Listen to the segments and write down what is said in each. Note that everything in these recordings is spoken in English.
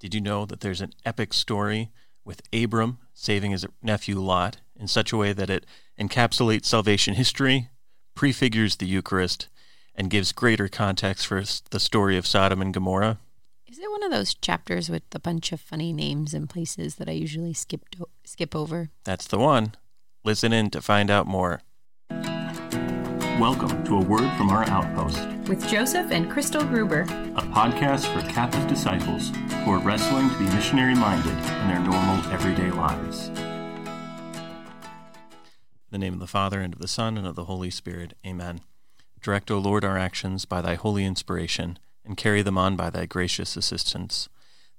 Did you know that there's an epic story with Abram saving his nephew Lot in such a way that it encapsulates salvation history, prefigures the Eucharist, and gives greater context for the story of Sodom and Gomorrah? Is it one of those chapters with a bunch of funny names and places that I usually skip over? That's the one. Listen in to find out more. Welcome to A Word from Our Outpost with Joseph and Crystal Gruber, a podcast for Catholic disciples who are wrestling to be missionary-minded in their normal, everyday lives. In the name of the Father, and of the Son, and of the Holy Spirit. Amen. Direct, O Lord, our actions by thy holy inspiration, and carry them on by thy gracious assistance,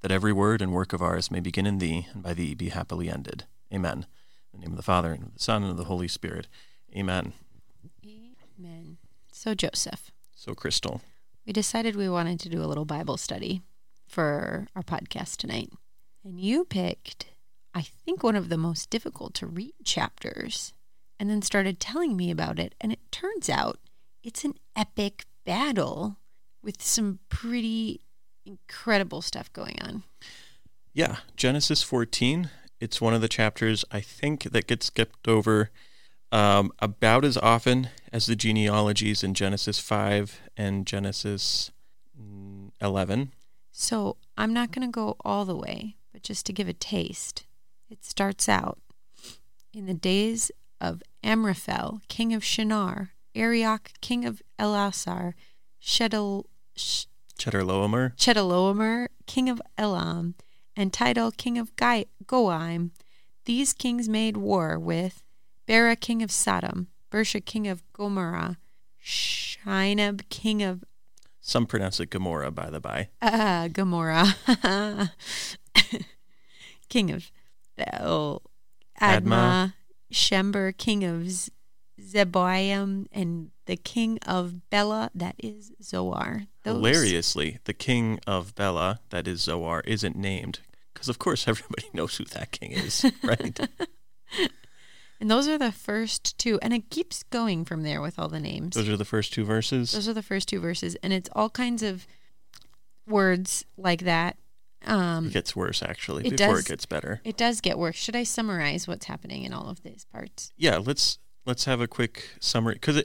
that every word and work of ours may begin in thee, and by thee be happily ended. Amen. In the name of the Father, and of the Son, and of the Holy Spirit. Amen. Amen. So, Joseph. So, Crystal. We decided we wanted to do a little Bible study for our podcast tonight. And you picked, I think, one of the most difficult to read chapters, and then started telling me about it. And it turns out it's an epic battle with some pretty incredible stuff going on. Yeah. Genesis 14. It's one of the chapters, I think, that gets skipped over about as often as the genealogies in Genesis 5 and Genesis 11. So I'm not going to go all the way, but just to give a taste, it starts out, in the days of Amraphel, king of Shinar, Ariok, king of Elasar, Chedorlaomer, king of Elam, and Tidal, king of Goaim. These kings made war with Bera, king of Sodom, Bersha, king of Gomorrah, Shinab, king of... Some pronounce it Gomorrah, by the by. Gomorrah. King of Adma, Shember, king of Zeboiim, and the king of Bela, that is Zoar. Hilariously, the king of Bela, that is Zoar, isn't named, because of course everybody knows who that king is, right? And those are the first two, and it keeps going from there with all the names. Those are the first two verses? Those are the first two verses, and it's all kinds of words like that. It gets worse, actually, it gets better. It does get worse. Should I summarize what's happening in all of these parts? Yeah, let's have a quick summary, because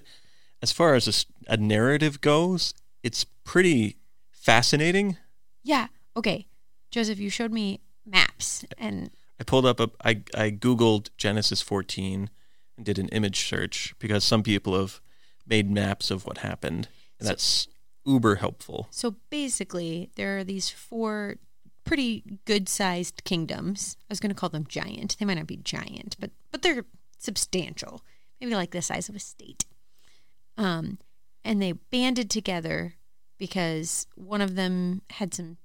as far as a narrative goes, it's pretty fascinating. Yeah, okay. Joseph, you showed me maps, and... I pulled up I Googled Genesis 14 and did an image search because some people have made maps of what happened. And that's uber helpful. So basically, there are these four pretty good-sized kingdoms. I was going to call them giant. They might not be giant, but they're substantial. Maybe like the size of a state. And they banded together because one of them had some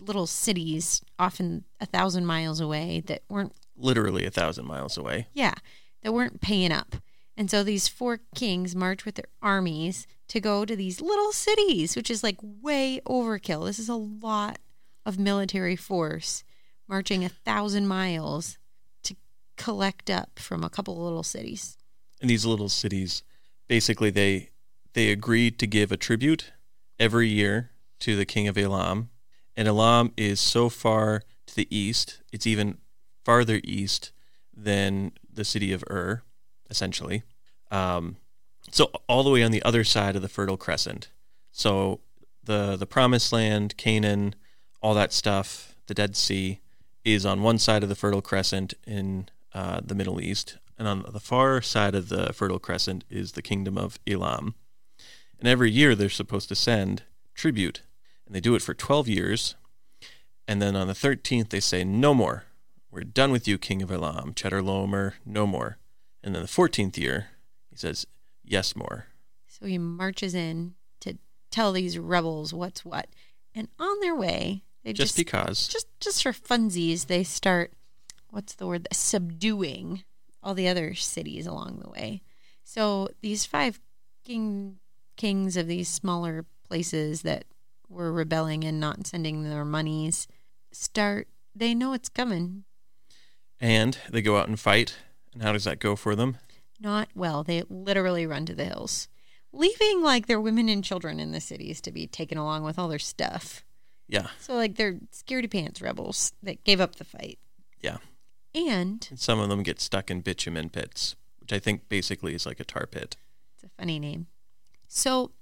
little cities often 1,000 miles away that weren't... Literally 1,000 miles away. Yeah, that weren't paying up. And so these four kings march with their armies to go to these little cities, which is like way overkill. This is a lot of military force marching 1,000 miles to collect up from a couple of little cities. And these little cities, basically they agreed to give a tribute every year to the king of Elam. And Elam is so far to the east, it's even farther east than the city of essentially. So all the way on the other side of the Fertile Crescent. So the Promised Land, Canaan, all that stuff, the Dead Sea, is on one side of the Fertile Crescent in the Middle East. And on the far side of the Fertile Crescent is the kingdom of Elam. And every year they're supposed to send tribute. And they do it for 12 years. And then on the 13th, they say, no more. We're done with you, king of Elam, Chedorlaomer, no more. And then the 14th year, he says, yes, more. So he marches in to tell these rebels what's what. And on their way, they just for funsies, they start, subduing all the other cities along the way. So these five kings of these smaller places that were rebelling and not sending their monies, they know it's coming. And they go out and fight. And how does that go for them? Not well. They literally run to the hills, leaving like their women and children in the cities to be taken along with all their stuff. Yeah. So, like, they're scaredy pants rebels that gave up the fight. Yeah. And some of them get stuck in bitumen pits, which I think basically is like a tar pit. It's a funny name. So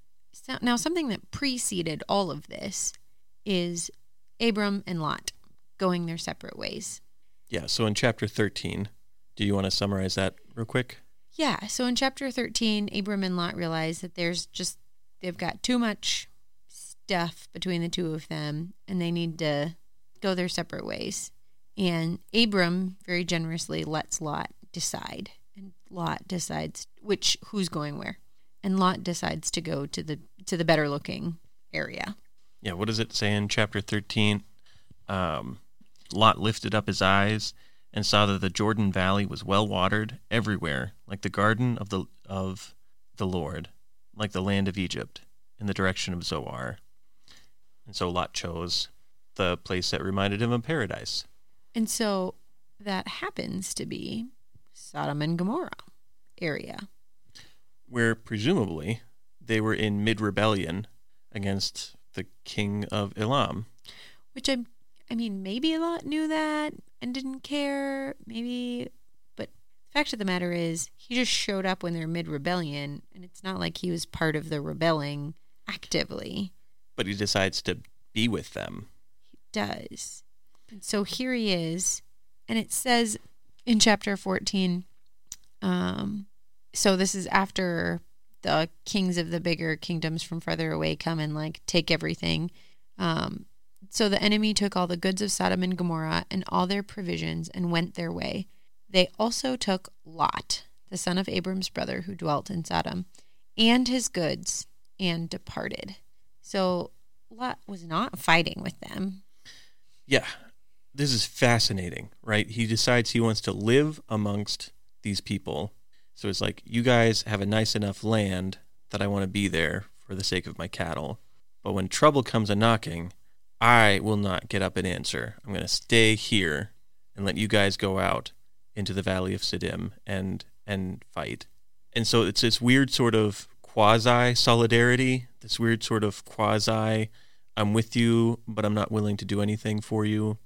now something that preceded all of this is Abram and Lot going their separate ways. Yeah, so in chapter 13, do you want to summarize that real quick? Yeah, so in chapter 13, Abram and Lot realize that they've got too much stuff between the two of them, and they need to go their separate ways. And Abram very generously lets Lot decide, and Lot decides who's going where. And Lot decides to go to the better looking area. Yeah, what does it say in chapter 13? Lot lifted up his eyes and saw that the Jordan Valley was well watered everywhere, like the garden of the Lord, like the land of Egypt, in the direction of Zoar. And so Lot chose the place that reminded him of paradise. And so that happens to be Sodom and Gomorrah area, where presumably they were in mid-rebellion against the king of Elam. Which, I mean, maybe Lot knew that and didn't care, maybe, but the fact of the matter is he just showed up when they're mid-rebellion, and it's not like he was part of the rebelling actively. But he decides to be with them. He does. And so here he is, and it says in chapter 14, so this is after the kings of the bigger kingdoms from farther away come and, like, take everything. So the enemy took all the goods of Sodom and Gomorrah and all their provisions and went their way. They also took Lot, the son of Abram's brother who dwelt in Sodom, and his goods, and departed. So Lot was not fighting with them. Yeah, this is fascinating, right? He decides he wants to live amongst these people. So it's like, you guys have a nice enough land that I want to be there for the sake of my cattle. But when trouble comes a-knocking, I will not get up and answer. I'm going to stay here and let you guys go out into the valley of Siddim and fight. And so it's this weird sort of quasi-solidarity, this weird sort of quasi, I'm with you, but I'm not willing to do anything for you.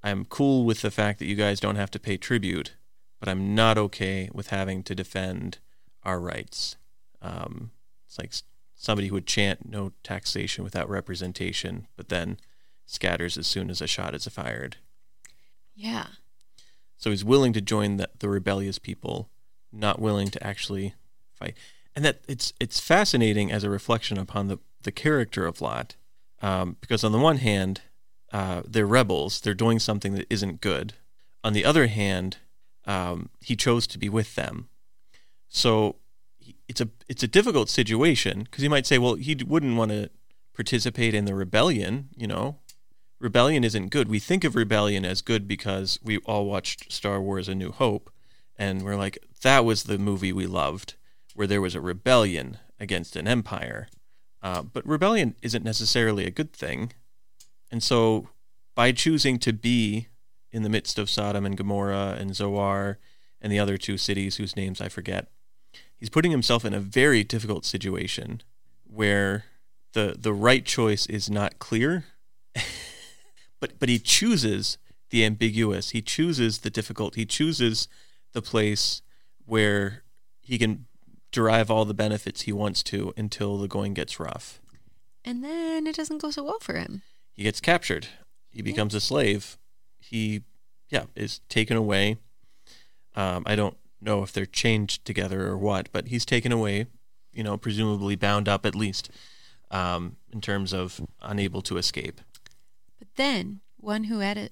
I'm cool with the fact that you guys don't have to pay tribute, but I'm not okay with having to defend our rights. It's like somebody who would chant no taxation without representation, but then scatters as soon as a shot is fired. Yeah. So he's willing to join the rebellious people, not willing to actually fight. And that it's fascinating as a reflection upon the character of Lot, because on the one hand, they're rebels. They're doing something that isn't good. On the other hand, he chose to be with them. So it's a difficult situation, because you might say, well, he wouldn't want to participate in the rebellion, you know. Rebellion isn't good. We think of rebellion as good because we all watched Star Wars: A New Hope, and we're like, that was the movie we loved, where there was a rebellion against an empire. But rebellion isn't necessarily a good thing. And so by choosing to be in the midst of Sodom and Gomorrah and Zoar and the other two cities whose names I forget, he's putting himself in a very difficult situation where the right choice is not clear, but he chooses the ambiguous, he chooses the difficult, he chooses the place where he can derive all the benefits he wants to until the going gets rough. And then it doesn't go so well for him. He gets captured. He becomes a slave. He, is taken away. I don't know if they're chained together or what, but he's taken away, you know, presumably bound up at least, in terms of unable to escape. But then one who had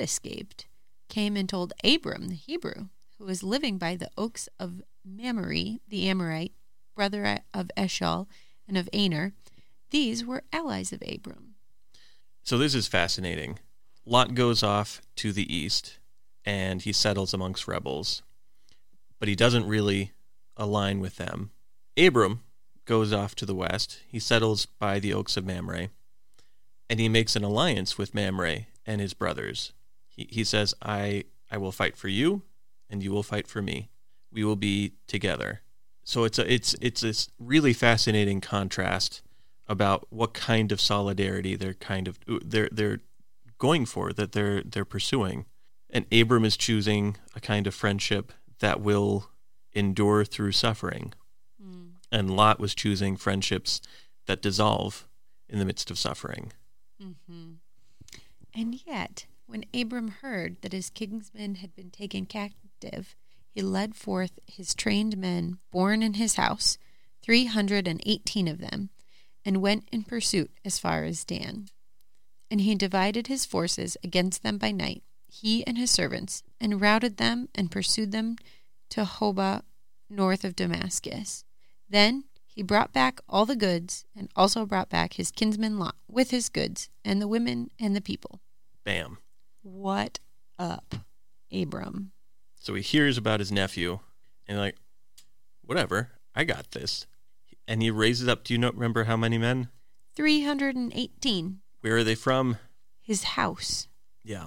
escaped came and told Abram, the Hebrew, who was living by the oaks of Mamre, the Amorite, brother of Eshcol and of Aner. These were allies of Abram. So this is fascinating. Lot goes off to the east, and he settles amongst rebels, but he doesn't really align with them. Abram goes off to the west. He settles by the oaks of Mamre, and he makes an alliance with Mamre and his brothers. He says, I will fight for you, and you will fight for me. We will be together. So it's this really fascinating contrast about what kind of solidarity they're going for, that they're pursuing. And Abram is choosing a kind of friendship that will endure through suffering. Mm. And Lot was choosing friendships that dissolve in the midst of suffering. Mm-hmm. And yet, when Abram heard that his kinsmen had been taken captive, he led forth his trained men born in his house, 318 of them, and went in pursuit as far as Dan. And he divided his forces against them by night, he and his servants, and routed them and pursued them to Hobah, north of Damascus. Then he brought back all the goods, and also brought back his kinsman Lot with his goods, and the women and the people. Bam. What up, Abram? So he hears about his nephew, and like, whatever, I got this. And he raises up, do you remember how many men? 318. Where are they from? His house. Yeah.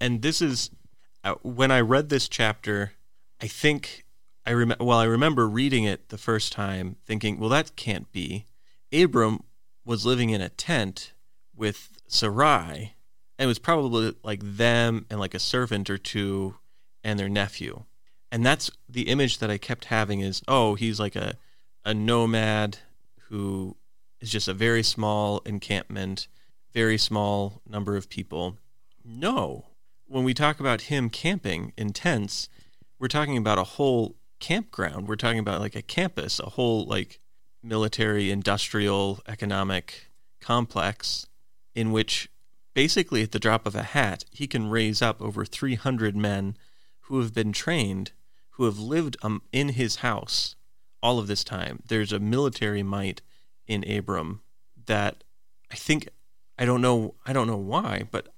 And this is, when I read this chapter, I think... I remember reading it the first time thinking, well, that can't be. Abram was living in a tent with Sarai, and it was probably like them and like a servant or two and their nephew. And that's the image that I kept having is, oh, he's like a nomad who is just a very small encampment, very small number of people. No. When we talk about him camping in tents, we're talking about a whole campground. We're talking about like a campus, a whole like military, industrial, economic complex in which basically at the drop of a hat, he can raise up over 300 men who have been trained, who have lived in his house all of this time. There's a military might in Abram that I think, I don't know why, but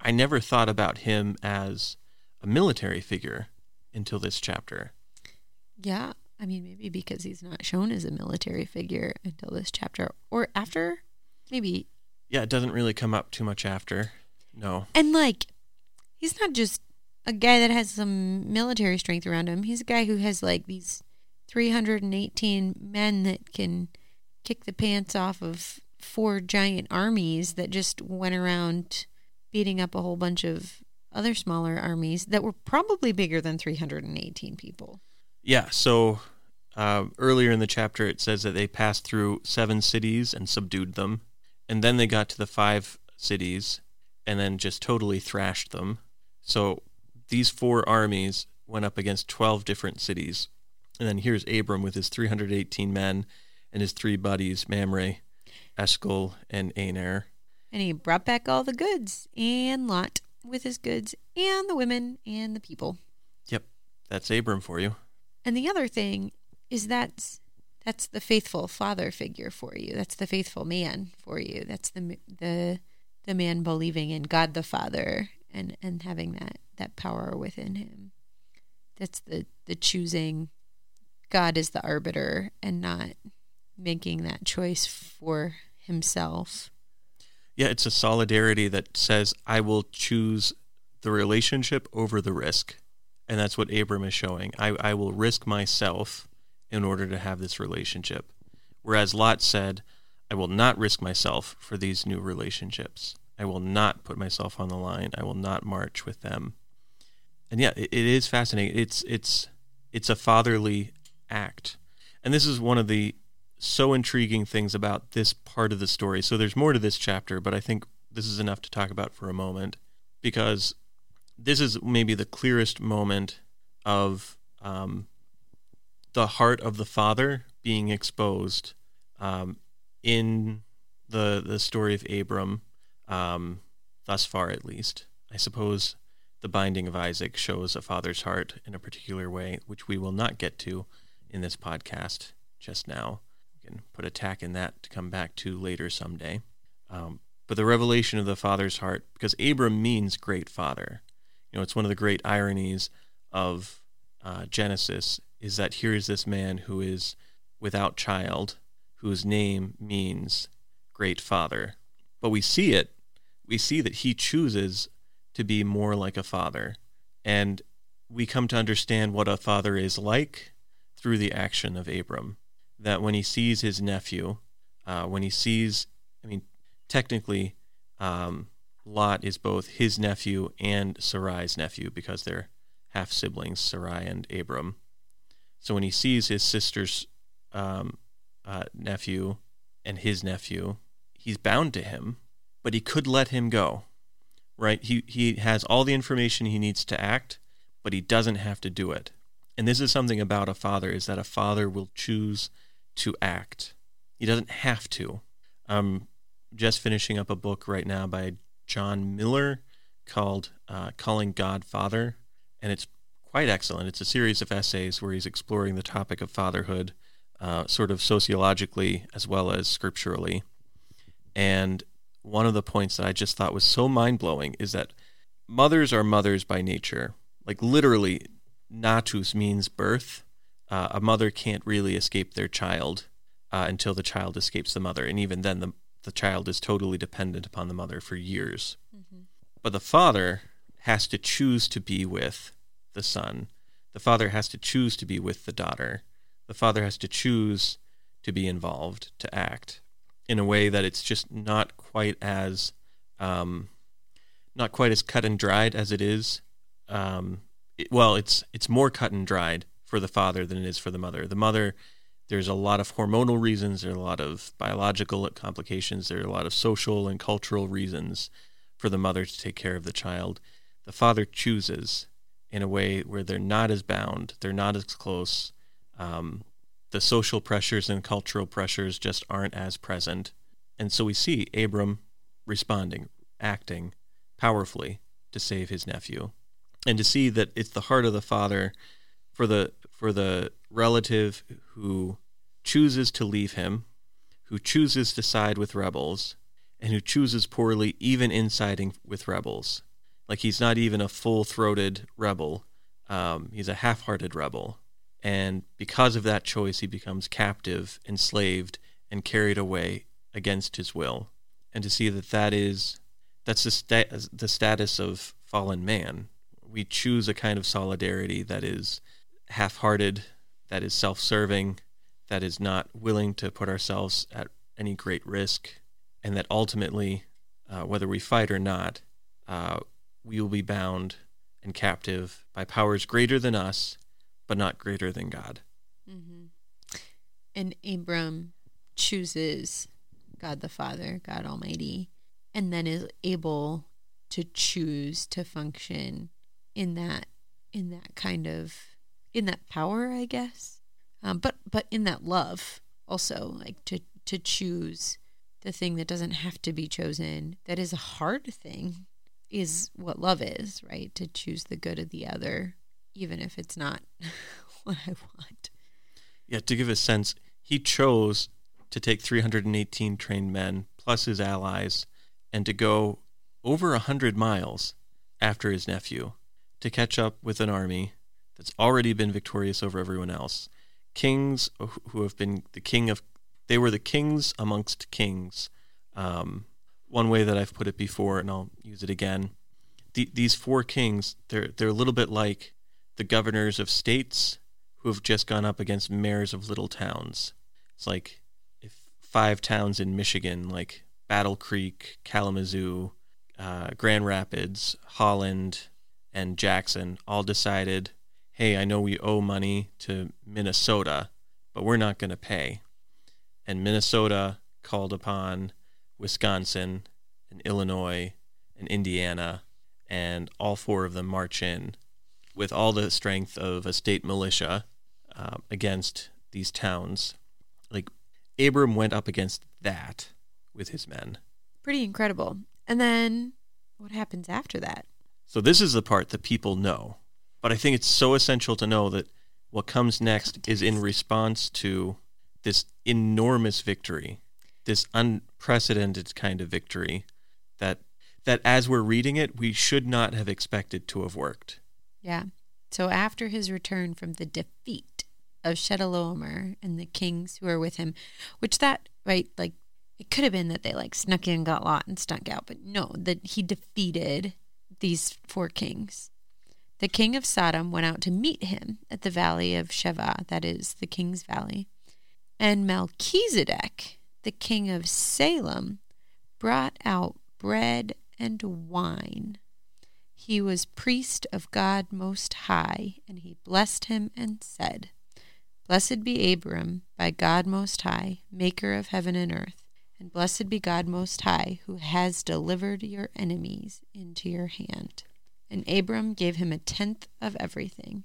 I never thought about him as a military figure until this chapter. Yeah, I mean, maybe because he's not shown as a military figure until this chapter. Or after, maybe. Yeah, it doesn't really come up too much after, no. And, like, he's not just a guy that has some military strength around him. He's a guy who has, like, these 318 men that can kick the pants off of four giant armies that just went around beating up a whole bunch of other smaller armies that were probably bigger than 318 people. Yeah, so earlier in the chapter it says that they passed through 7 cities and subdued them, and then they got to the 5 cities and then just totally thrashed them. So these 4 armies went up against 12 different cities, and then here's Abram with his 318 men and his 3 buddies, Mamre, Eshcol, and Aner. And he brought back all the goods, and Lot with his goods, and the women, and the people. Yep, that's Abram for you. And the other thing is that's the faithful father figure for you. That's the faithful man for you. That's the man believing in God the Father and having that power within him. That's the choosing God as the arbiter and not making that choice for himself. Yeah, it's a solidarity that says, I will choose the relationship over the risk. And that's what Abram is showing. I will risk myself in order to have this relationship. Whereas Lot said, I will not risk myself for these new relationships. I will not put myself on the line. I will not march with them. And yeah, it is fascinating. It's a fatherly act. And this is one of the so intriguing things about this part of the story. So there's more to this chapter, but I think this is enough to talk about for a moment, because this is maybe the clearest moment of the heart of the father being exposed in the story of Abram, thus far at least. I suppose the binding of Isaac shows a father's heart in a particular way, which we will not get to in this podcast just now. We can put a tack in that to come back to later someday. But the revelation of the father's heart, because Abram means great father. You know, it's one of the great ironies of Genesis is that here is this man who is without child, whose name means great father. But we see it. We see that he chooses to be more like a father. And we come to understand what a father is like through the action of Abram. That when he sees his nephew, when he sees, I mean, technically, Lot is both his nephew and Sarai's nephew because they're half-siblings, Sarai and Abram. So when he sees his sister's nephew and his nephew, he's bound to him, but he could let him go, right? He has all the information he needs to act, but he doesn't have to do it. And this is something about a father, is that a father will choose to act. He doesn't have to. I'm just finishing up a book right now by John Miller called Calling God Father, and it's quite excellent. It's a series of essays where he's exploring the topic of fatherhood, sort of sociologically as well as scripturally. And one of the points that I just thought was so mind-blowing is that mothers are mothers by nature. Like literally, natus means birth. A mother can't really escape their child until the child escapes the mother. And even then, the child is totally dependent upon the mother for years. Mm-hmm. But the father has to choose to be with the son. The father has to choose to be with the daughter. The father has to choose to be involved, to act in a way that it's just not quite as cut and dried as it is. It's more cut and dried for the father than it is for the mother. The mother, there's a lot of hormonal reasons, there are a lot of biological complications, there are a lot of social and cultural reasons for the mother to take care of the child. The father chooses in a way where they're not as bound, they're not as close. The social pressures and cultural pressures just aren't as present. And so we see Abram responding, acting powerfully to save his nephew. And to see that it's the heart of the father for the relative who chooses to leave him, who chooses to side with rebels, and who chooses poorly even in siding with rebels. Like he's not even a full-throated rebel. He's a half-hearted rebel. And because of that choice, he becomes captive, enslaved, and carried away against his will. And to see that's the status of fallen man. We choose a kind of solidarity that is half-hearted, that is self-serving, that is not willing to put ourselves at any great risk, and that ultimately, whether we fight or not, we will be bound and captive by powers greater than us, but not greater than God. Mm-hmm. And Abram chooses God the Father, God Almighty, and then is able to choose to function in that power, I guess, but in that love also, like to choose the thing that doesn't have to be chosen, that is a hard thing, is what love is, right? To choose the good of the other, even if it's not what I want. Yeah, to give a sense, he chose to take 318 trained men plus his allies and to go over 100 miles after his nephew to catch up with an army that's already been victorious over everyone else. Kings who have been they were the kings amongst kings. One way that I've put it before, and I'll use it again, these four kings, they're a little bit like the governors of states who have just gone up against mayors of little towns. It's like if 5 towns in Michigan, like Battle Creek, Kalamazoo, Grand Rapids, Holland, and Jackson all decided, hey, I know we owe money to Minnesota, but we're not going to pay. And Minnesota called upon Wisconsin and Illinois and Indiana, and all four of them march in with all the strength of a state militia against these towns. Like, Abram went up against that with his men. Pretty incredible. And then what happens after that? So this is the part that people know, but I think it's so essential to know that what comes next is in response to this enormous victory, this unprecedented kind of victory that as we're reading it, we should not have expected to have worked. Yeah. So after his return from the defeat of Chedorlaomer and the kings who are with him, which that, right, like it could have been that they like snuck in, got Lot and snuck out, but no, that he defeated these four kings. The king of Sodom went out to meet him at the valley of Sheva, that is the king's valley. And Melchizedek, the king of Salem, brought out bread and wine. He was priest of God Most High, and he blessed him and said, Blessed be Abram by God Most High, maker of heaven and earth, and blessed be God Most High, who has delivered your enemies into your hand. And Abram gave him 1/10 of everything.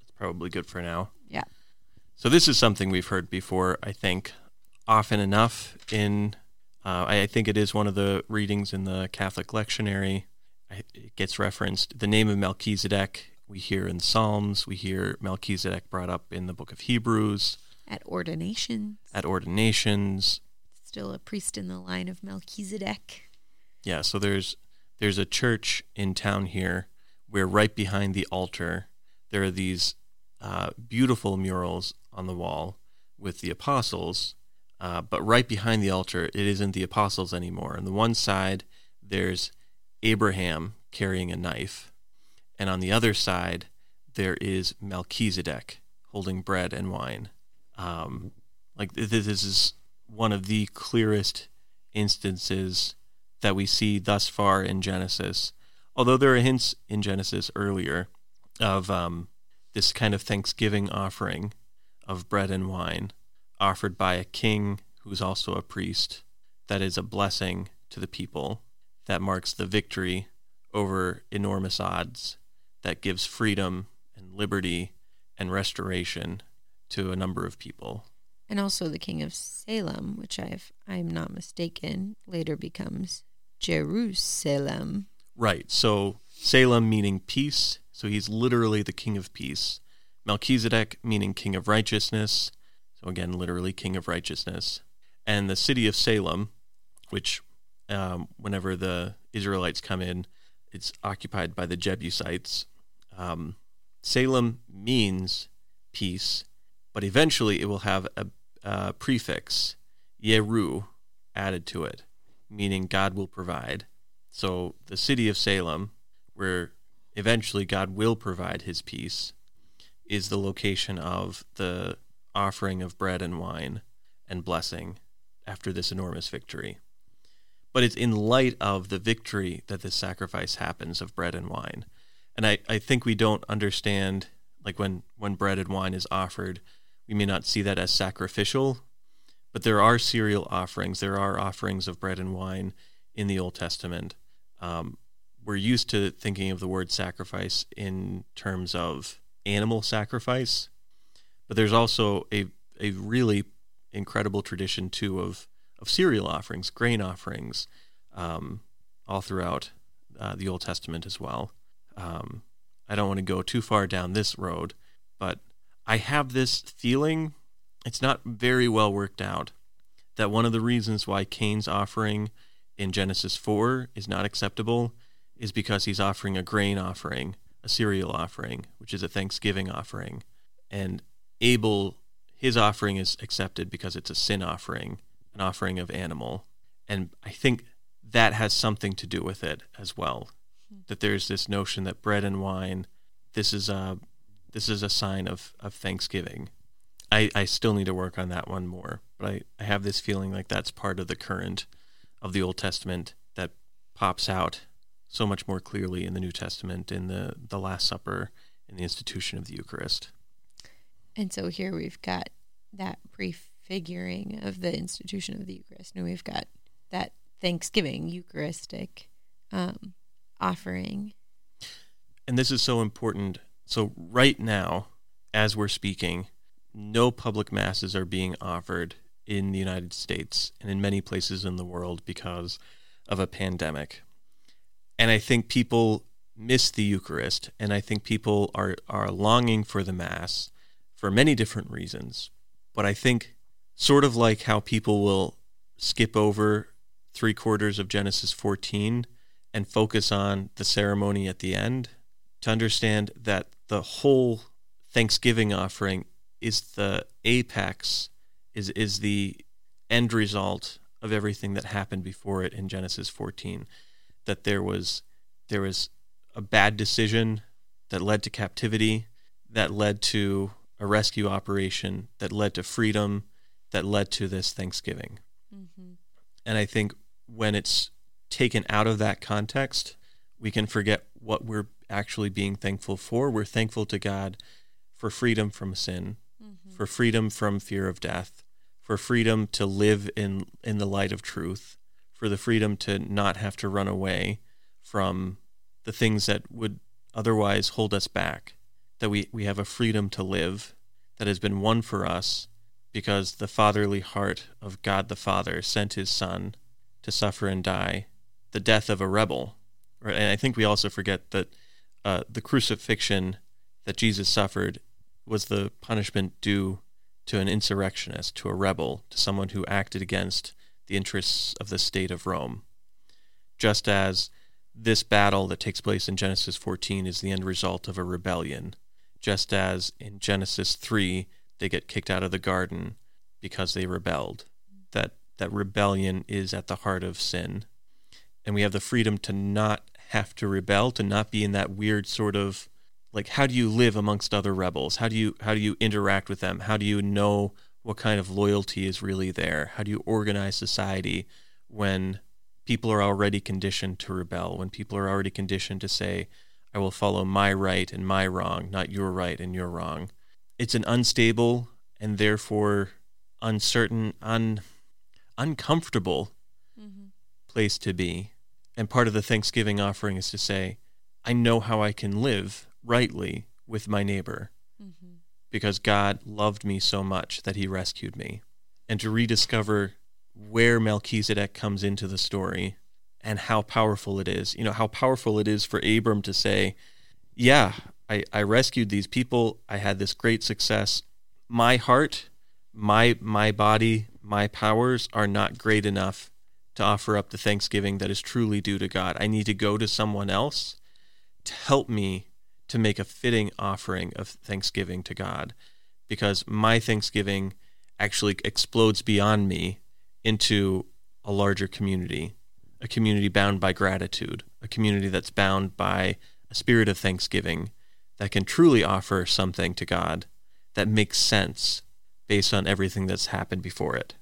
That's probably good for now. Yeah. So this is something we've heard before, I think, often enough in... I think it is one of the readings in the Catholic lectionary. It gets referenced. The name of Melchizedek we hear in Psalms. We hear Melchizedek brought up in the book of Hebrews. At ordinations. Still a priest in the line of Melchizedek. Yeah, so there's a church in town here where right behind the altar there are these beautiful murals on the wall with the apostles. But right behind the altar, it isn't the apostles anymore. On the one side, there's Abraham carrying a knife. And on the other side, there is Melchizedek holding bread and wine. This is one of the clearest instances that we see thus far in Genesis. Although there are hints in Genesis earlier of this kind of thanksgiving offering of bread and wine, offered by a king who's also a priest, that is a blessing to the people, that marks the victory over enormous odds, that gives freedom and liberty and restoration to a number of people. And also the king of Salem, which if I'm not mistaken, later becomes Jerusalem. Right, so Salem meaning peace, so he's literally the king of peace. Melchizedek meaning king of righteousness, again, literally king of righteousness. And the city of Salem, which whenever the Israelites come in, it's occupied by the Jebusites. Salem means peace, but eventually it will have a prefix, Yeru, added to it, meaning God will provide. So the city of Salem, where eventually God will provide his peace, is the location of the offering of bread and wine and blessing after this enormous victory. But it's in light of the victory that this sacrifice happens of bread and wine. And I think we don't understand, like when bread and wine is offered, we may not see that as sacrificial, but there are cereal offerings. There are offerings of bread and wine in the Old Testament. We're used to thinking of the word sacrifice in terms of animal sacrifice, but there's also a really incredible tradition, too, of cereal offerings, grain offerings, all throughout the Old Testament as well. I don't want to go too far down this road, but I have this feeling, it's not very well worked out, that one of the reasons why Cain's offering in Genesis 4 is not acceptable is because he's offering a grain offering, a cereal offering, which is a Thanksgiving offering. And Abel, his offering is accepted because it's a sin offering, an offering of animal. And I think that has something to do with it as well, that there's this notion that bread and wine, this is a sign of thanksgiving. I still need to work on that one more, but I have this feeling like that's part of the current of the Old Testament that pops out so much more clearly in the New Testament, in the Last Supper, in the institution of the Eucharist. And so here we've got that prefiguring of the institution of the Eucharist, and we've got that Thanksgiving, Eucharistic offering. And this is so important. So right now, as we're speaking, no public masses are being offered in the United States and in many places in the world because of a pandemic. And I think people miss the Eucharist, and I think people are longing for the Mass for many different reasons. But I think sort of like how people will skip over 3/4 of Genesis 14 and focus on the ceremony at the end, to understand that the whole Thanksgiving offering is the apex, is the end result of everything that happened before it in Genesis 14, that there was a bad decision that led to captivity, that led to a rescue operation, that led to freedom, that led to this Thanksgiving. Mm-hmm. And I think when it's taken out of that context, we can forget what we're actually being thankful for. We're thankful to God for freedom from sin, mm-hmm. for freedom from fear of death, for freedom to live in the light of truth, for the freedom to not have to run away from the things that would otherwise hold us back, that we have a freedom to live that has been won for us because the fatherly heart of God the Father sent his Son to suffer and die, the death of a rebel. Right? And I think we also forget that the crucifixion that Jesus suffered was the punishment due to an insurrectionist, to a rebel, to someone who acted against the interests of the state of Rome. Just as this battle that takes place in Genesis 14 is the end result of a rebellion, just as in Genesis 3 they get kicked out of the garden because they rebelled. That rebellion is at the heart of sin. And we have the freedom to not have to rebel, to not be in that weird sort of, like, how do you live amongst other rebels? How do you interact with them? How do you know what kind of loyalty is really there? How do you organize society when people are already conditioned to rebel, when people are already conditioned to say, I will follow my right and my wrong, not your right and your wrong? It's an unstable and therefore uncertain, uncomfortable mm-hmm. place to be. And part of the Thanksgiving offering is to say, I know how I can live rightly with my neighbor mm-hmm. because God loved me so much that he rescued me. And to rediscover where Melchizedek comes into the story and how powerful it is. You know, how powerful it is for Abram to say, yeah, I rescued these people. I had this great success. My heart, my body, my powers are not great enough to offer up the thanksgiving that is truly due to God. I need to go to someone else to help me to make a fitting offering of thanksgiving to God, because my thanksgiving actually explodes beyond me into a larger community, a community bound by gratitude, a community that's bound by a spirit of thanksgiving that can truly offer something to God that makes sense based on everything that's happened before it.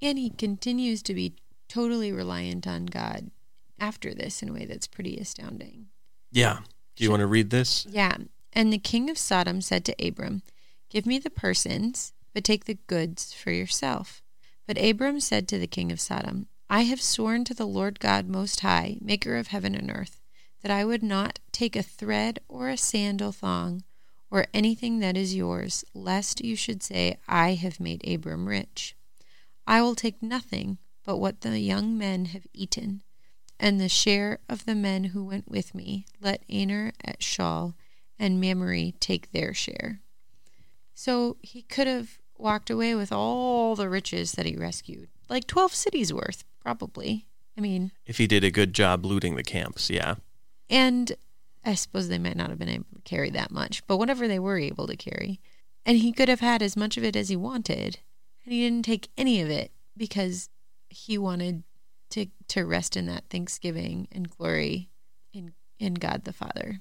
And he continues to be totally reliant on God after this in a way that's pretty astounding. Yeah. Do you want to read this? Yeah. And the king of Sodom said to Abram, give me the persons, but take the goods for yourself. But Abram said to the king of Sodom, I have sworn to the Lord God Most High, maker of heaven and earth, that I would not take a thread or a sandal thong or anything that is yours, lest you should say, I have made Abram rich. I will take nothing but what the young men have eaten, and the share of the men who went with me. Let Aner, Eshcol, and Mamre take their share. So he could have walked away with all the riches that he rescued, like 12 cities worth, probably. I mean, if he did a good job looting the camps, yeah. And I suppose they might not have been able to carry that much, but whatever they were able to carry. And he could have had as much of it as he wanted, and he didn't take any of it because he wanted to rest in that thanksgiving and glory in God the Father.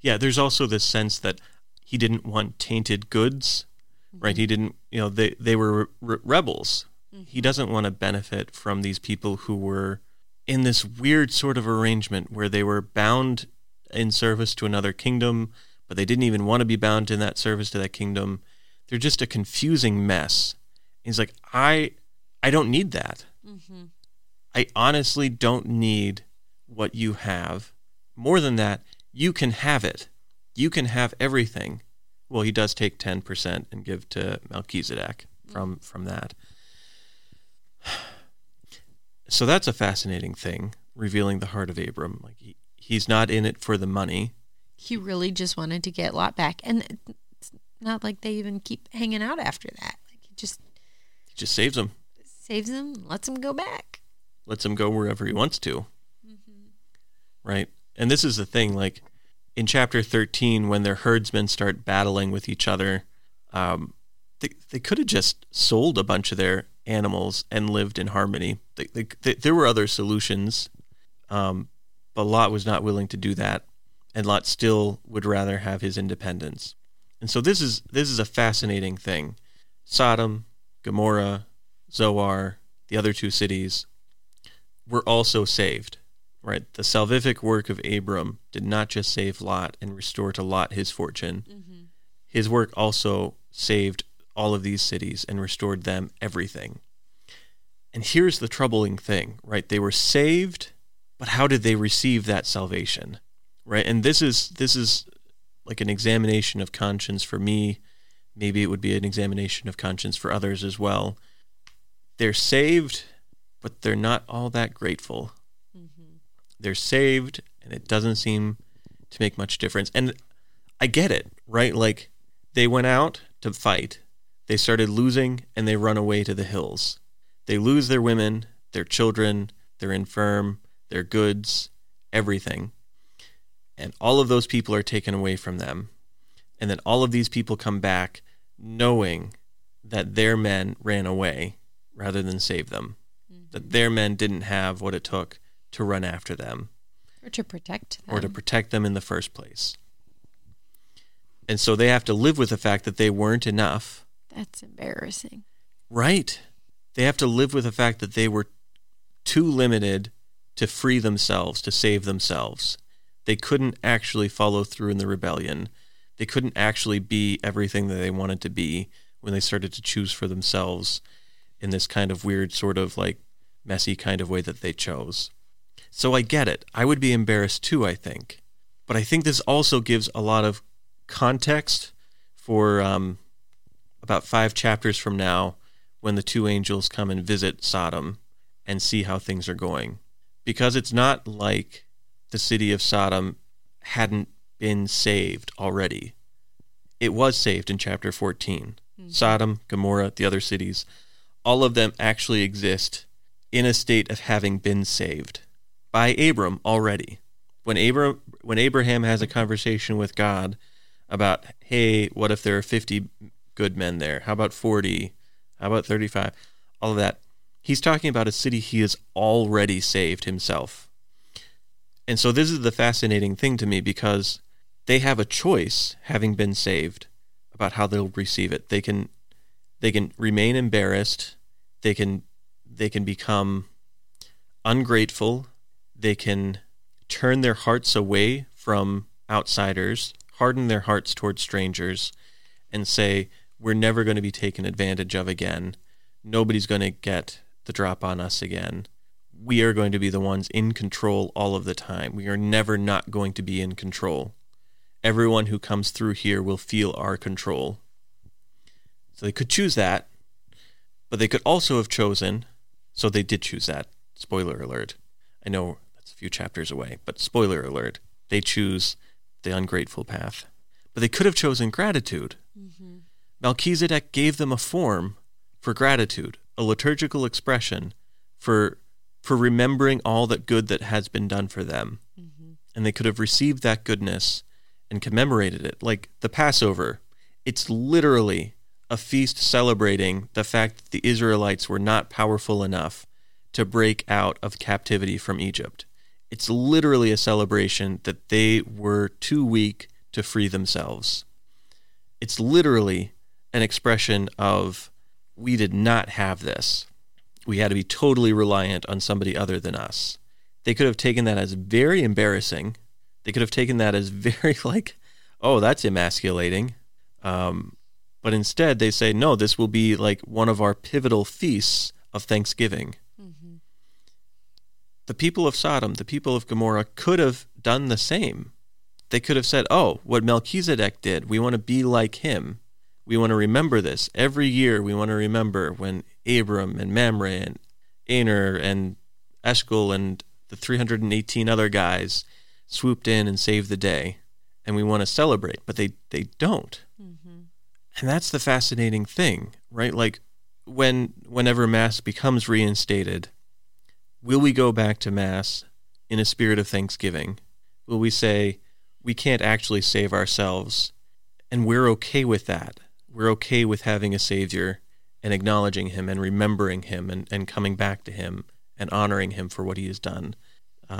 Yeah, there's also this sense that he didn't want tainted goods, mm-hmm. right? He didn't, they were rebels. Mm-hmm. He doesn't want to benefit from these people who were in this weird sort of arrangement where they were bound in service to another kingdom, but they didn't even want to be bound in that service to that kingdom. They're just a confusing mess. He's like, I don't need that. Mm-hmm. I honestly don't need what you have. More than that, you can have it. You can have everything. Well, he does take 10% and give to Melchizedek from that. So that's a fascinating thing, revealing the heart of Abram. Like He's not in it for the money. He really just wanted to get Lot back. And it's not like they even keep hanging out after that. Like He just saves him. Saves him, lets him go back. Lets him go wherever he wants to. Mm-hmm. Right? And this is the thing, like in chapter 13, when their herdsmen start battling with each other, they could have just sold a bunch of their animals and lived in harmony. There were other solutions, but Lot was not willing to do that, and Lot still would rather have his independence. And so this is a fascinating thing. Sodom, Gomorrah, Zoar, the other two cities, were also saved, right? The salvific work of Abram did not just save Lot and restore to Lot his fortune. Mm-hmm. His work also saved all of these cities and restored them everything. And here's the troubling thing, right? They were saved, but how did they receive that salvation, right? And this is like an examination of conscience for me. Maybe it would be an examination of conscience for others as well. They're saved, but they're not all that grateful. Mm-hmm. They're saved, and it doesn't seem to make much difference. And I get it, right? Like, they went out to fight. They started losing, and they run away to the hills. They lose their women, their children, their infirm, their goods, everything. And all of those people are taken away from them. And then all of these people come back knowing that their men ran away rather than save them. That their men didn't have what it took to run after them. Or to protect them. Or to protect them in the first place. And so they have to live with the fact that they weren't enough. That's embarrassing. Right. They have to live with the fact that they were too limited to free themselves, to save themselves. They couldn't actually follow through in the rebellion. They couldn't actually be everything that they wanted to be when they started to choose for themselves in this kind of weird sort of like messy kind of way that they chose. So I get it. I would be embarrassed too, I think. But I think this also gives a lot of context for about 5 chapters from now when the 2 angels come and visit Sodom and see how things are going. Because it's not like the city of Sodom hadn't been saved already. It was saved in chapter 14. Mm-hmm. Sodom, Gomorrah, the other cities, all of them actually exist in a state of having been saved by Abram already. When Abraham has a conversation with God about, hey, what if there are 50 good men there? How about 40? How about 35? All of that. He's talking about a city he has already saved himself. And so this is the fascinating thing to me, because they have a choice, having been saved, about how they'll receive it. They can remain embarrassed. They can become ungrateful. They can turn their hearts away from outsiders, harden their hearts towards strangers, and say, we're never going to be taken advantage of again. Nobody's going to get the drop on us again. We are going to be the ones in control all of the time. We are never not going to be in control. Everyone who comes through here will feel our control. So they could choose that, but they could also have chosen, so they did choose that. Spoiler alert. I know that's a few chapters away, but spoiler alert. They choose the ungrateful path. But they could have chosen gratitude. Mm-hmm. Melchizedek gave them a form for gratitude, a liturgical expression for remembering all that good that has been done for them. Mm-hmm. And they could have received that goodness and commemorated it. Like the Passover, it's literally a feast celebrating the fact that the Israelites were not powerful enough to break out of captivity from Egypt. It's literally a celebration that they were too weak to free themselves. It's literally an expression of, we did not have this. We had to be totally reliant on somebody other than us. They could have taken that as very embarrassing. They could have taken that as very like, oh, that's emasculating. But instead they say, no, this will be like one of our pivotal feasts of thanksgiving. Mm-hmm. The people of Sodom, the people of Gomorrah could have done the same. They could have said, oh, what Melchizedek did, we want to be like him. We want to remember this. Every year we want to remember when Abram and Mamre and Aner and Eshcol and the 318 other guys swooped in and saved the day, and we want to celebrate, but they don't. Mm-hmm. And that's the fascinating thing, right? Like whenever Mass becomes reinstated, will we go back to Mass in a spirit of thanksgiving? Will we say, we can't actually save ourselves, and we're okay with that? We're okay with having a Savior and acknowledging him and remembering him and coming back to him and honoring him for what he has done.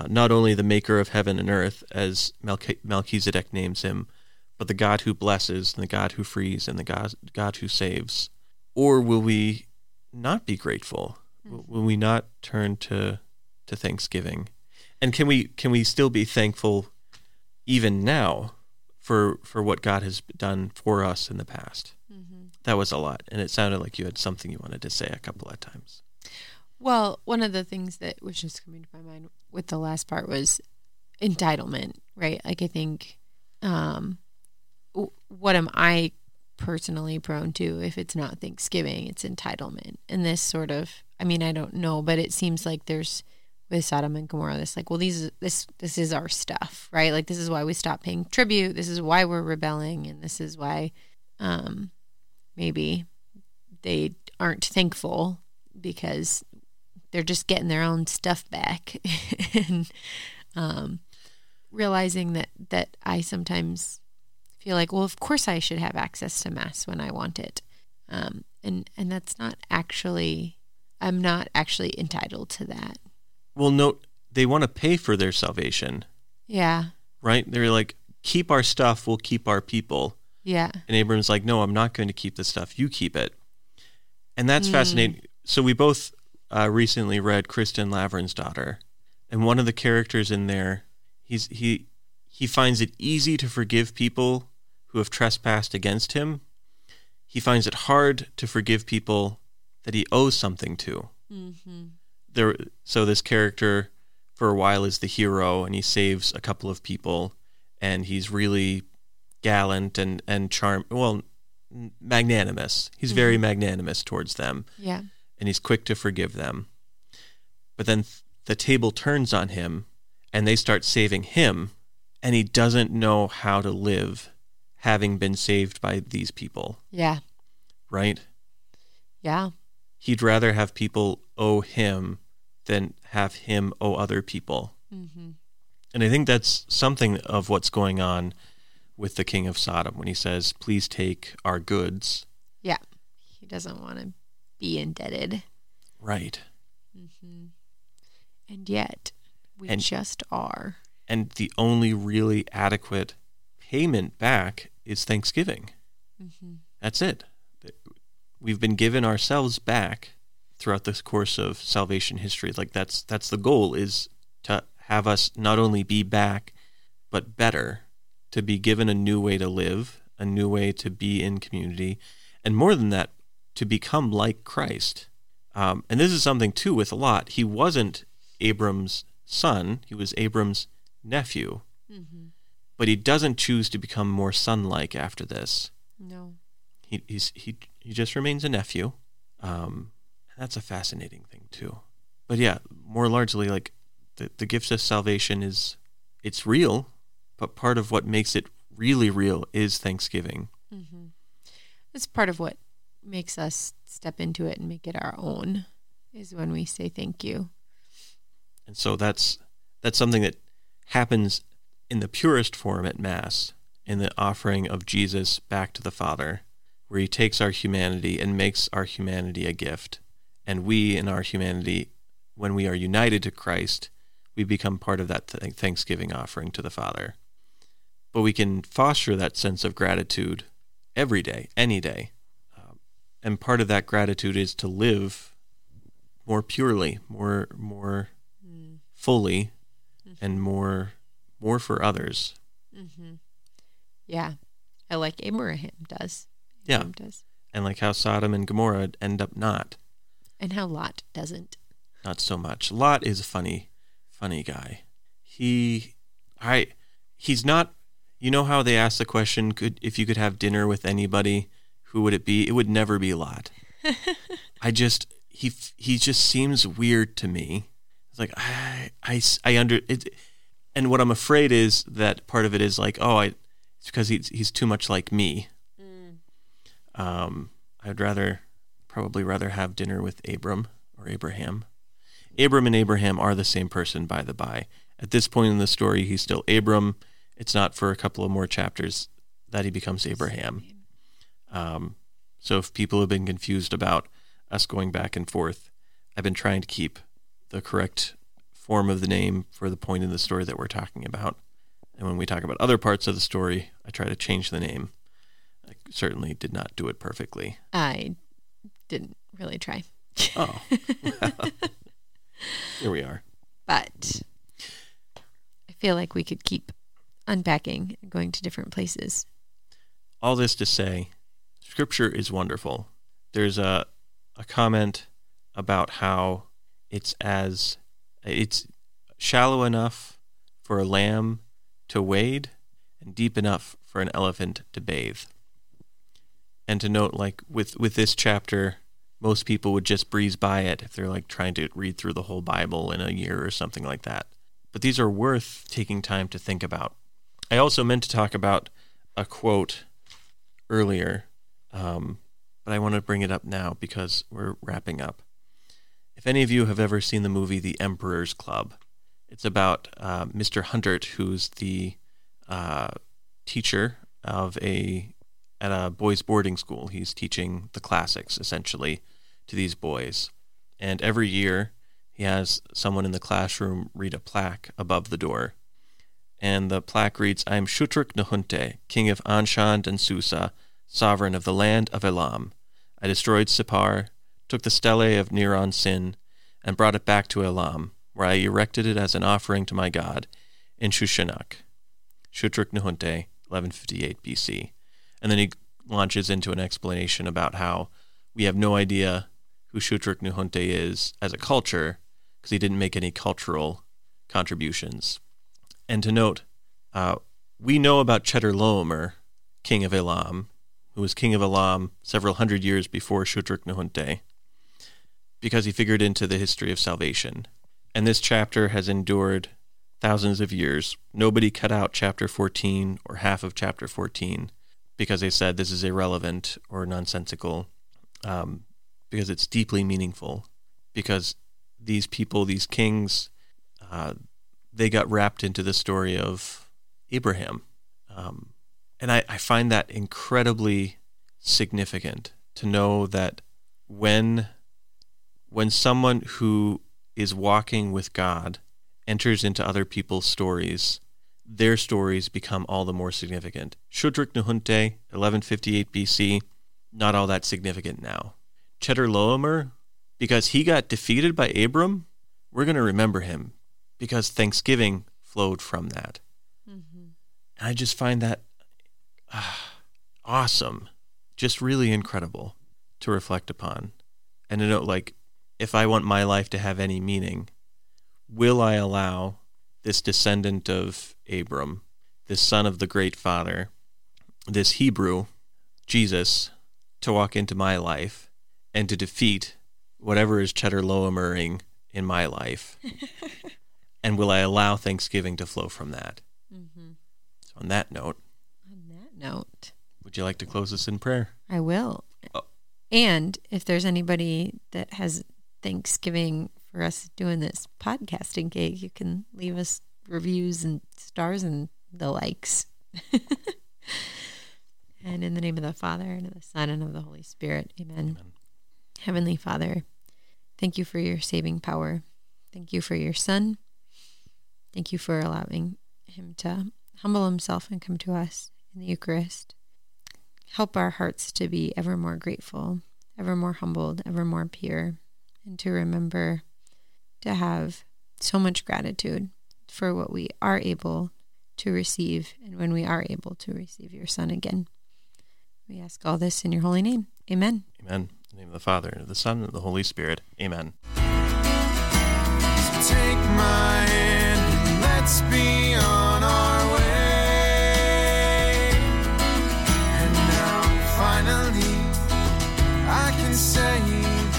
Not only the maker of heaven and earth, as Melchizedek names him, but the God who blesses and the God who frees and the God who saves? Or will we not be grateful? Will we not turn to thanksgiving? And can we still be thankful even now for what God has done for us in the past? Mm-hmm. That was a lot, and it sounded like you had something you wanted to say a couple of times. Well, one of the things that was just coming to my mind with the last part was entitlement, right? Like, I think, what am I personally prone to? If it's not thanksgiving, it's entitlement. And this sort of, I mean, I don't know, but it seems like there's, with Sodom and Gomorrah, this like, well, this is our stuff, right? Like, this is why we stopped paying tribute. This is why we're rebelling. And this is why maybe they aren't thankful, because they're just getting their own stuff back. And realizing that I sometimes feel like, well, of course I should have access to mass when I want it. And that's not actually, I'm not actually entitled to that. Well, note, they want to pay for their salvation. Yeah. Right? They're like, keep our stuff, we'll keep our people. Yeah. And Abram's like, no, I'm not going to keep the stuff, you keep it. And that's fascinating. So we both recently read Kristen Lavrin's Daughter, and one of the characters in there, he finds it easy to forgive people who have trespassed against him. He finds it hard to forgive people that he owes something to. Mm-hmm. So this character, for a while, is the hero, and he saves a couple of people, and he's really gallant and magnanimous. He's very magnanimous towards them. Yeah. And he's quick to forgive them. But then the table turns on him, and they start saving him, and he doesn't know how to live, having been saved by these people. Yeah. Right? Yeah. He'd rather have people owe him than have him owe other people. Mm-hmm. And I think that's something of what's going on with the king of Sodom when he says, please take our goods. Yeah. He doesn't want to be indebted. Right. Mm-hmm. And yet, we just are. And the only really adequate payment back is thanksgiving. Mm-hmm. That's it. We've been given ourselves back throughout this course of salvation history. Like, that's the goal, is to have us not only be back, but better, to be given a new way to live, a new way to be in community, and more than that, to become like Christ. And this is something, too, with Lot. He wasn't Abram's son. He was Abram's nephew. Mm-hmm. But he doesn't choose to become more son-like after this. No. He just remains a nephew. That's a fascinating thing, too. But yeah, more largely, like, the gift of salvation is, it's real, but part of what makes it really real is thanksgiving. Mm-hmm. It's part of what makes us step into it and make it our own, is when we say thank you. And so that's something that happens in the purest form at Mass, in the offering of Jesus back to the Father, where he takes our humanity and makes our humanity a gift. And we, in our humanity, when we are united to Christ, we become part of that thanksgiving offering to the Father. But we can foster that sense of gratitude every day, any day. And part of that gratitude is to live more purely, more fully, mm-hmm. and more for others. Mm-hmm. Yeah, like Abraham does. Abraham does. And like how Sodom and Gomorrah end up not. And how Lot doesn't. Not so much. Lot is a funny guy. He's not, you know how they asked the question, if you could have dinner with anybody, who would it be? It would never be Lot. He just seems weird to me. It's like, and what I'm afraid is that part of it is like, it's because he's too much like me. Mm. I'd probably rather have dinner with Abram or Abraham. Abram and Abraham are the same person, by the by. At this point in the story, he's still Abram. It's not for a couple of more chapters that he becomes Abraham. So if people have been confused about us going back and forth, I've been trying to keep the correct form of the name for the point in the story that we're talking about. And when we talk about other parts of the story, I try to change the name. I certainly did not do it perfectly. I didn't really try. Oh. Well, here we are. But I feel like we could keep unpacking and going to different places. All this to say, Scripture is wonderful. There's a comment about how it's shallow enough for a lamb to wade and deep enough for an elephant to bathe. And to note, like, with this chapter, most people would just breeze by it if they're, like, trying to read through the whole Bible in a year or something like that. But these are worth taking time to think about. I also meant to talk about a quote earlier, but I want to bring it up now because we're wrapping up. If any of you have ever seen the movie The Emperor's Club, it's about Mr. Huntert, who's the teacher at a boys' boarding school. He's teaching the classics, essentially, to these boys. And every year, he has someone in the classroom read a plaque above the door. And the plaque reads, "I am Shutruk-Nahunte, king of Anshand and Susa, sovereign of the land of Elam. I destroyed Sippar, took the stele of Niron Sin, and brought it back to Elam, where I erected it as an offering to my God in Shushanak." Shutruk-Nahunte, 1158 BC. And then he launches into an explanation about how we have no idea who Shutruk-Nahunte is as a culture because he didn't make any cultural contributions. And to note, we know about Chedorlaomer, king of Elam, who was king of Elam several hundred years before Shutruk-Nahunte, because he figured into the history of salvation. And this chapter has endured thousands of years. Nobody cut out chapter 14 or half of chapter 14. Because they said this is irrelevant or nonsensical, because it's deeply meaningful, because these people, these kings, they got wrapped into the story of Abraham. And I find that incredibly significant to know that when someone who is walking with God enters into other people's stories, their stories become all the more significant. Shutruk-Nahunte, 1158 BC, not all that significant now. Chedorlaomer, because he got defeated by Abram, we're going to remember him because thanksgiving flowed from that. Mm-hmm. And I just find that awesome, just really incredible to reflect upon. And to note, like, if I want my life to have any meaning, will I allow this descendant of Abram, this son of the great father, this Hebrew, Jesus, to walk into my life and to defeat whatever is Chedorlaomering in my life? And will I allow thanksgiving to flow from that? Mm-hmm. So on that note, would you like to close us in prayer? I will. Oh. And if there's anybody that has thanksgiving for us doing this podcasting gig, you can leave us reviews and stars and the likes. And in the name of the Father, and of the Son, and of the Holy Spirit, amen. Heavenly Father, thank you for your saving power. Thank you for your Son. Thank you for allowing him to humble himself and come to us in the Eucharist. Help our hearts to be ever more grateful, ever more humbled, ever more pure, and to remember to have so much gratitude for what we are able to receive, and when we are able to receive your Son again. We ask all this in your holy name. Amen. Amen. In the name of the Father, and of the Son, and of the Holy Spirit. Amen. So take my hand and let's be on our way. And now, finally, I can say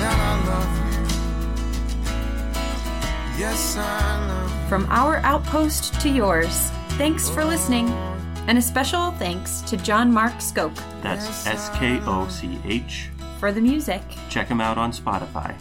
that I love you. Yes, I love you. From our outpost to yours, thanks for listening. And a special thanks to John Mark Skoch. That's Skoch. For the music. Check him out on Spotify.